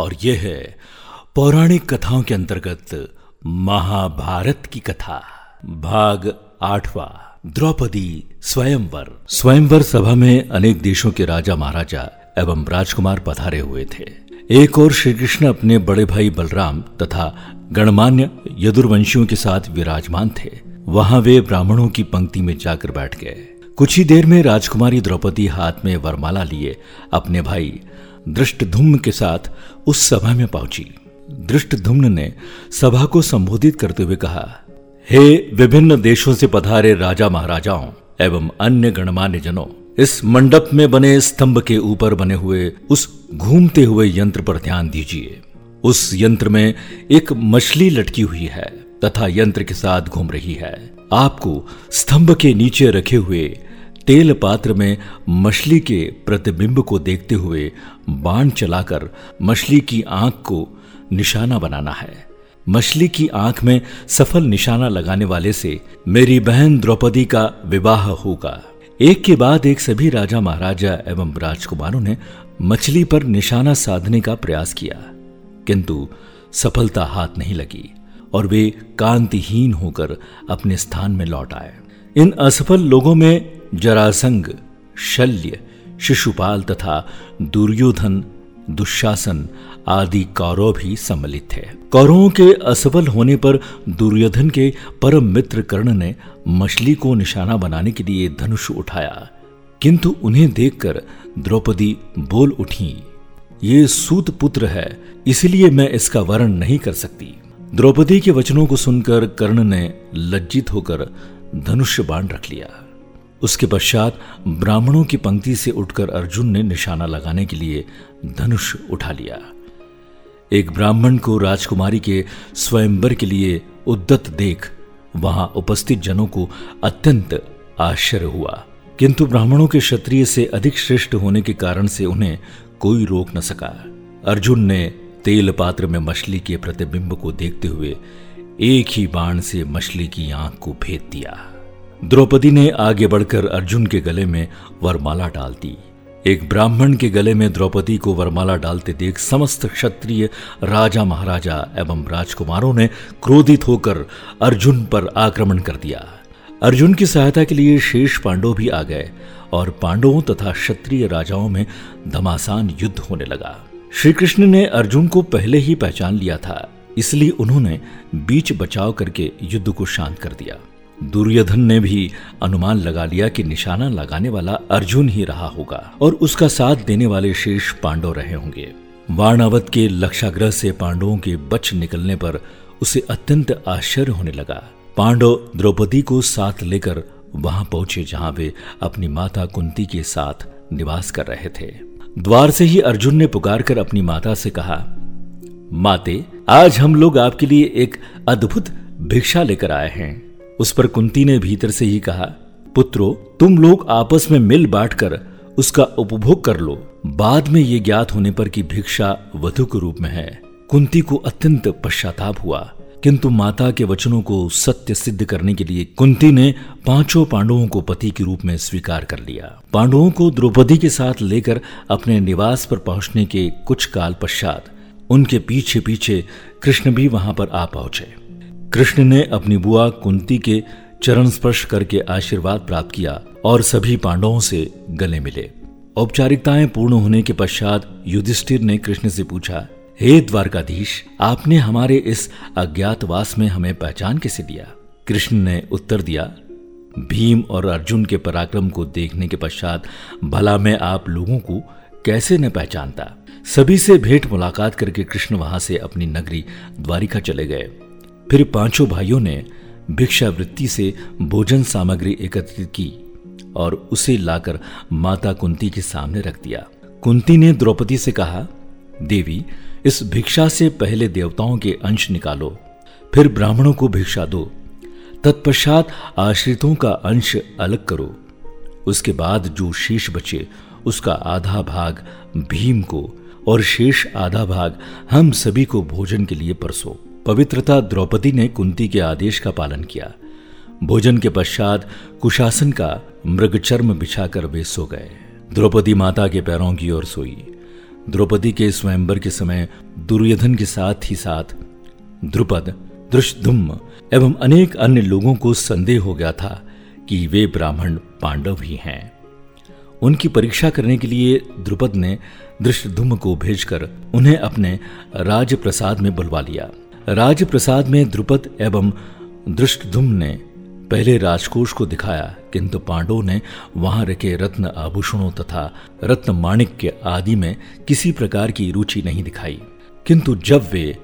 और यह है पौराणिक कथाओं के अंतर्गत महाभारत की कथा भाग 8वां द्रौपदी स्वयंवर। स्वयंवर सभा में अनेक देशों के राजा महाराजा एवं राजकुमार पधारे हुए थे। एक और श्री कृष्ण अपने बड़े भाई बलराम तथा गणमान्य यदुर्वंशियों के साथ विराजमान थे। वहां वे ब्राह्मणों की पंक्ति में जाकर बैठ गए। कुछ ही देर में राजकुमारी द्रौपदी हाथ में वरमाला लिए अपने भाई दृष्टद्युम्न के साथ उस सभा में पहुंची। दृष्टद्युम्न ने सभा को संबोधित करते हुए कहा, हे विभिन्न देशों से पधारे राजा महाराजाओं एवं अन्य गणमान्य जनों, इस मंडप में बने स्तंभ के ऊपर बने हुए उस घूमते हुए यंत्र पर ध्यान दीजिए। उस यंत्र में एक मछली लटकी हुई है तथा यंत्र के साथ घूम रही है। आपको स्तंभ के नीचे रखे हुए तेल पात्र में मछली के प्रतिबिंब को देखते हुए बाण चलाकर मछली की आंख को निशाना बनाना है। मछली की आंख में सफल निशाना लगाने वाले से मेरी बहन द्रौपदी का विवाह होगा। एक के बाद एक सभी राजा महाराजा एवं राजकुमारों ने मछली पर निशाना साधने का प्रयास किया, किंतु सफलता हाथ नहीं लगी और वे कांतिहीन होकर अपने स्थान में लौट आए। इन असफल लोगों में जरासंध, शल्य, शिशुपाल तथा दुर्योधन, दुशासन आदि कौरव भी सम्मिलित थे। कौरवों के असफल होने पर दुर्योधन के परम मित्र कर्ण ने मछली को निशाना बनाने के लिए धनुष उठाया, किंतु उन्हें देखकर द्रौपदी बोल उठी, ये सूत पुत्र है, इसलिए मैं इसका वर्ण नहीं कर सकती। द्रौपदी के वचनों को सुनकर कर्ण ने लज्जित होकर धनुष बाण रख लिया। उसके पश्चात ब्राह्मणों की पंक्ति से उठकर अर्जुन ने निशाना लगाने के लिए धनुष उठा लिया। एक ब्राह्मण को राजकुमारी के स्वयंवर के लिए उद्यत देख वहां उपस्थित जनों को अत्यंत आश्चर्य हुआ, किंतु ब्राह्मणों के क्षत्रिय से अधिक श्रेष्ठ होने के कारण से उन्हें कोई रोक न सका। अर्जुन ने तेल पात्र में मछली के प्रतिबिंब को देखते हुए एक ही बाण से मछली की आंख को भेद दिया। द्रौपदी ने आगे बढ़कर अर्जुन के गले में वरमाला डाल दी। एक ब्राह्मण के गले में द्रौपदी को वरमाला डालते देख समस्त क्षत्रिय राजा महाराजा एवं राजकुमारों ने क्रोधित होकर अर्जुन पर आक्रमण कर दिया। अर्जुन की सहायता के लिए शेष पांडव भी आ गए और पांडवों तथा क्षत्रिय राजाओं में घमासान युद्ध होने लगा। श्री कृष्ण ने अर्जुन को पहले ही पहचान लिया था, इसलिए उन्होंने बीच बचाव करके युद्ध को शांत कर दिया। दुर्योधन ने भी अनुमान लगा लिया कि निशाना लगाने वाला अर्जुन ही रहा होगा और उसका साथ देने वाले शेष पांडव रहे होंगे। वारणावत के लक्षाग्रह से पांडवों के बच निकलने पर उसे अत्यंत आश्चर्य होने लगा। पांडव द्रौपदी को साथ लेकर वहां पहुंचे जहां वे अपनी माता कुंती के साथ निवास कर रहे थे। द्वार से ही अर्जुन ने पुकार कर अपनी माता से कहा, माते, आज हम लोग आपके लिए एक अद्भुत भिक्षा लेकर आए हैं। उस पर कुंती ने भीतर से ही कहा, पुत्रो, तुम लोग आपस में मिल बांट कर उसका उपभोग कर लो। बाद में ये ज्ञात होने पर कि भिक्षा वधु के रूप में है, कुंती को अत्यंत पश्चाताप हुआ, किंतु माता के वचनों को सत्य सिद्ध करने के लिए कुंती ने पांचों पांडवों को पति के रूप में स्वीकार कर लिया। पांडवों को द्रौपदी के साथ लेकर अपने निवास पर पहुंचने के कुछ काल पश्चात उनके पीछे पीछे कृष्ण भी वहां पर आ पहुंचे। कृष्ण ने अपनी बुआ कुंती के चरण स्पर्श करके आशीर्वाद प्राप्त किया और सभी पांडवों से गले मिले। औपचारिकताएं पूर्ण होने के पश्चात युधिष्ठिर ने कृष्ण से पूछा, हे द्वारकाधीश, आपने हमारे इस अज्ञातवास में हमें पहचान कैसे दिया? कृष्ण ने उत्तर दिया, भीम और अर्जुन के पराक्रम को देखने के पश्चात भला मैं आप लोगों को कैसे न पहचानता। सभी से भेंट मुलाकात करके कृष्ण वहां से अपनी नगरी द्वारिका चले गए। फिर पांचों भाइयों ने भिक्षावृत्ति से भोजन सामग्री एकत्रित की और उसे लाकर माता कुंती के सामने रख दिया। कुंती ने द्रौपदी से कहा, देवी, इस भिक्षा से पहले देवताओं के अंश निकालो, फिर ब्राह्मणों को भिक्षा दो, तत्पश्चात आश्रितों का अंश अलग करो, उसके बाद जो शेष बचे उसका आधा भाग भीम को और शेष आधा भाग हम सभी को भोजन के लिए परसो। पवित्रता द्रौपदी ने कुंती के आदेश का पालन किया। भोजन के पश्चात कुशासन का मृगचर्म बिछाकर वे सो गए। द्रौपदी माता के पैरों की ओर सोई। द्रौपदी के स्वयंवर के समय दुर्योधन के साथ ही साथ द्रुपद, दृष्टद्युम्न एवं अनेक अन्य लोगों को संदेह हो गया था कि वे ब्राह्मण पांडव ही हैं। उनकी परीक्षा करने के लिए द्रुपद ने दृष्टद्युम्न को भेजकर उन्हें अपने राजप्रसाद में बुलवा लिया। राजप्रसाद में द्रुपद एवं दृष्टद्युम्न ने पहले राजकोष को दिखाया, किंतु पांडवों ने वहां रखे रत्न आभूषणों तथा रत्न माणिक्य आदि में किसी प्रकार की रुचि नहीं दिखाई। किंतु जब वे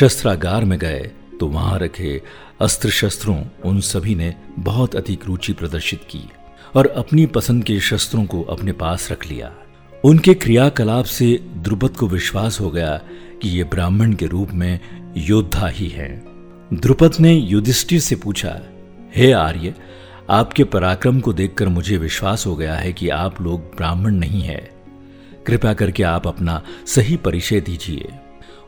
शस्त्रागार में गए तो वहां रखे अस्त्र शस्त्रों उन सभी ने बहुत अधिक रुचि प्रदर्शित की और अपनी पसंद के शस्त्रों को अपने पास रख लिया। उनके क्रियाकलाप से द्रुपद को विश्वास हो गया कि ये ब्राह्मण के रूप में योद्धा ही है। द्रुपद ने युधिष्ठिर से पूछा, हे आर्य, आपके पराक्रम को देखकर मुझे विश्वास हो गया है कि आप लोग ब्राह्मण नहीं है। कृपया करके आप अपना सही परिचय दीजिए।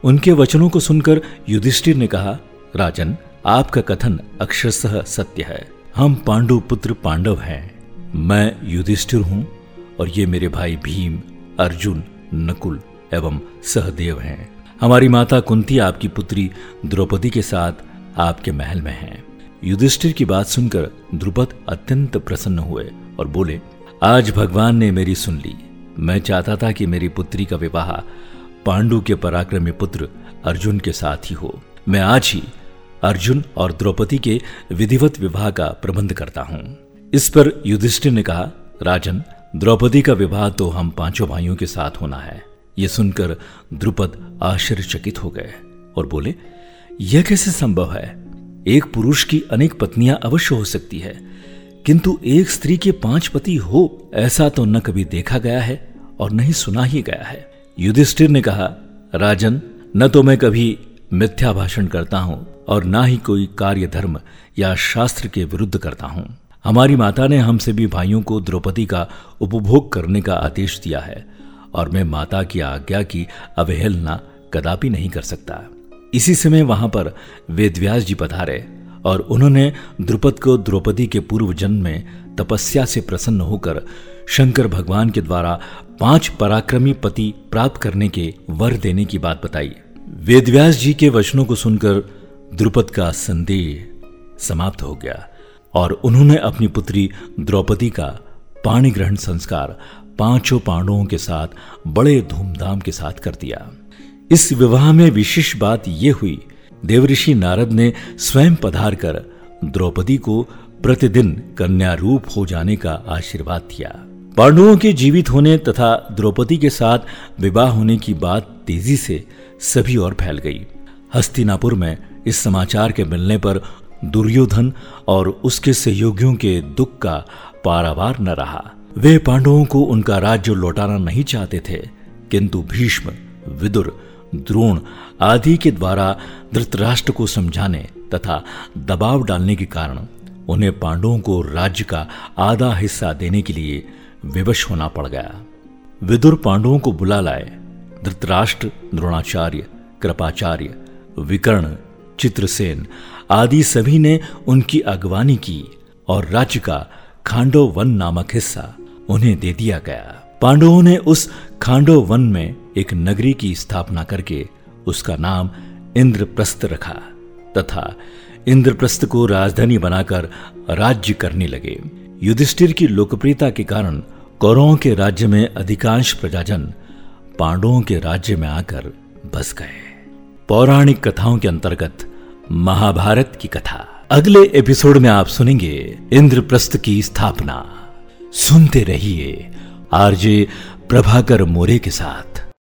उनके वचनों को सुनकर युधिष्ठिर ने कहा, राजन, आपका कथन अक्षरशः सत्य है। हम पांडु पुत्र पांडव हैं। मैं युधिष्ठिर हूं और ये मेरे भाई भीम, अर्जुन, नकुल एवं सहदेव हैं। हमारी माता कुंती आपकी पुत्री द्रौपदी के साथ आपके महल में हैं। युधिष्ठिर की बात सुनकर द्रुपद अत्यंत प्रसन्न हुए और बोले, आज भगवान ने मेरी सुन ली। मैं चाहता था कि मेरी पुत्री का विवाह पांडु के पराक्रमी पुत्र अर्जुन के साथ ही हो। मैं आज ही अर्जुन और द्रौपदी के विधिवत विवाह का प्रबंध करता हूँ। इस पर युधिष्ठिर ने कहा, राजन, द्रौपदी का विवाह तो हम पांचों भाइयों के साथ होना है। ये सुनकर द्रुपद आश्चर्यचकित हो गए और बोले, यह कैसे संभव है? एक पुरुष की अनेक पत्नियां अवश्य हो सकती है, किंतु एक स्त्री के 5 पति हो, ऐसा तो न कभी देखा गया है और न ही सुना ही गया है। युधिष्ठिर ने कहा, राजन, न तो मैं कभी मिथ्या भाषण करता हूं और न ही कोई कार्य धर्म या शास्त्र के विरुद्ध करता हूं। हमारी माता ने हम सभी भाइयों को द्रौपदी का उपभोग करने का आदेश दिया है और मैं माता की आज्ञा की अवहेलना कदापि नहीं कर सकता। इसी समय वहां पर वेदव्यास जी पधारे और उन्होंने द्रुपद को द्रौपदी के पूर्व जन्म में तपस्या से प्रसन्न होकर शंकर भगवान के द्वारा 5 पराक्रमी पति प्राप्त करने के वर देने की बात बताई। वेदव्यास जी के वचनों को सुनकर द्रुपद का संदेह समाप्त हो गया और उन्होंने अपनी पुत्री द्रौपदी का पाणी ग्रहण संस्कार पांचों पांडवों के साथ बड़े धूमधाम के साथ कर दिया। इस विवाह में विशेष बात यह हुई, देवऋषि नारद ने स्वयं पधारकर द्रौपदी को प्रतिदिन कन्या रूप हो जाने का आशीर्वाद दिया। पांडवों के जीवित होने तथा द्रौपदी के साथ विवाह होने की बात तेजी से सभी ओर फैल गई। हस्तिनापुर में इस समाचार के मिलने पर दुर्योधन और उसके सहयोगियों के दुख का पारावार न रहा। वे पांडवों को उनका राज्य लौटाना नहीं चाहते थे, किंतु भीष्म, विदुर, द्रोण आदि के द्वारा धृतराष्ट्र को समझाने तथा दबाव डालने के कारण उन्हें पांडवों को राज्य का आधा हिस्सा देने के लिए विवश होना पड़ गया। विदुर पांडवों को बुला लाए। धृतराष्ट्र, द्रोणाचार्य, कृपाचार्य, विकर्ण, चित्रसेन आदि सभी ने उनकी अगवानी की और राज्य का खांडव वन नामक हिस्सा उन्हें दे दिया गया। पांडवों ने उस खांडव वन में एक नगरी की स्थापना करके उसका नाम इंद्रप्रस्थ रखा तथा इंद्रप्रस्थ को राजधानी बनाकर राज्य करने लगे। युधिष्ठिर की लोकप्रियता के कारण कौरवों के राज्य में अधिकांश प्रजाजन पांडवों के राज्य में आकर बस गए। पौराणिक कथाओं के अंतर्गत महाभारत की कथा अगले एपिसोड में आप सुनेंगे, इंद्रप्रस्थ की स्थापना। सुनते रहिए आरजे प्रभाकर मोरे के साथ।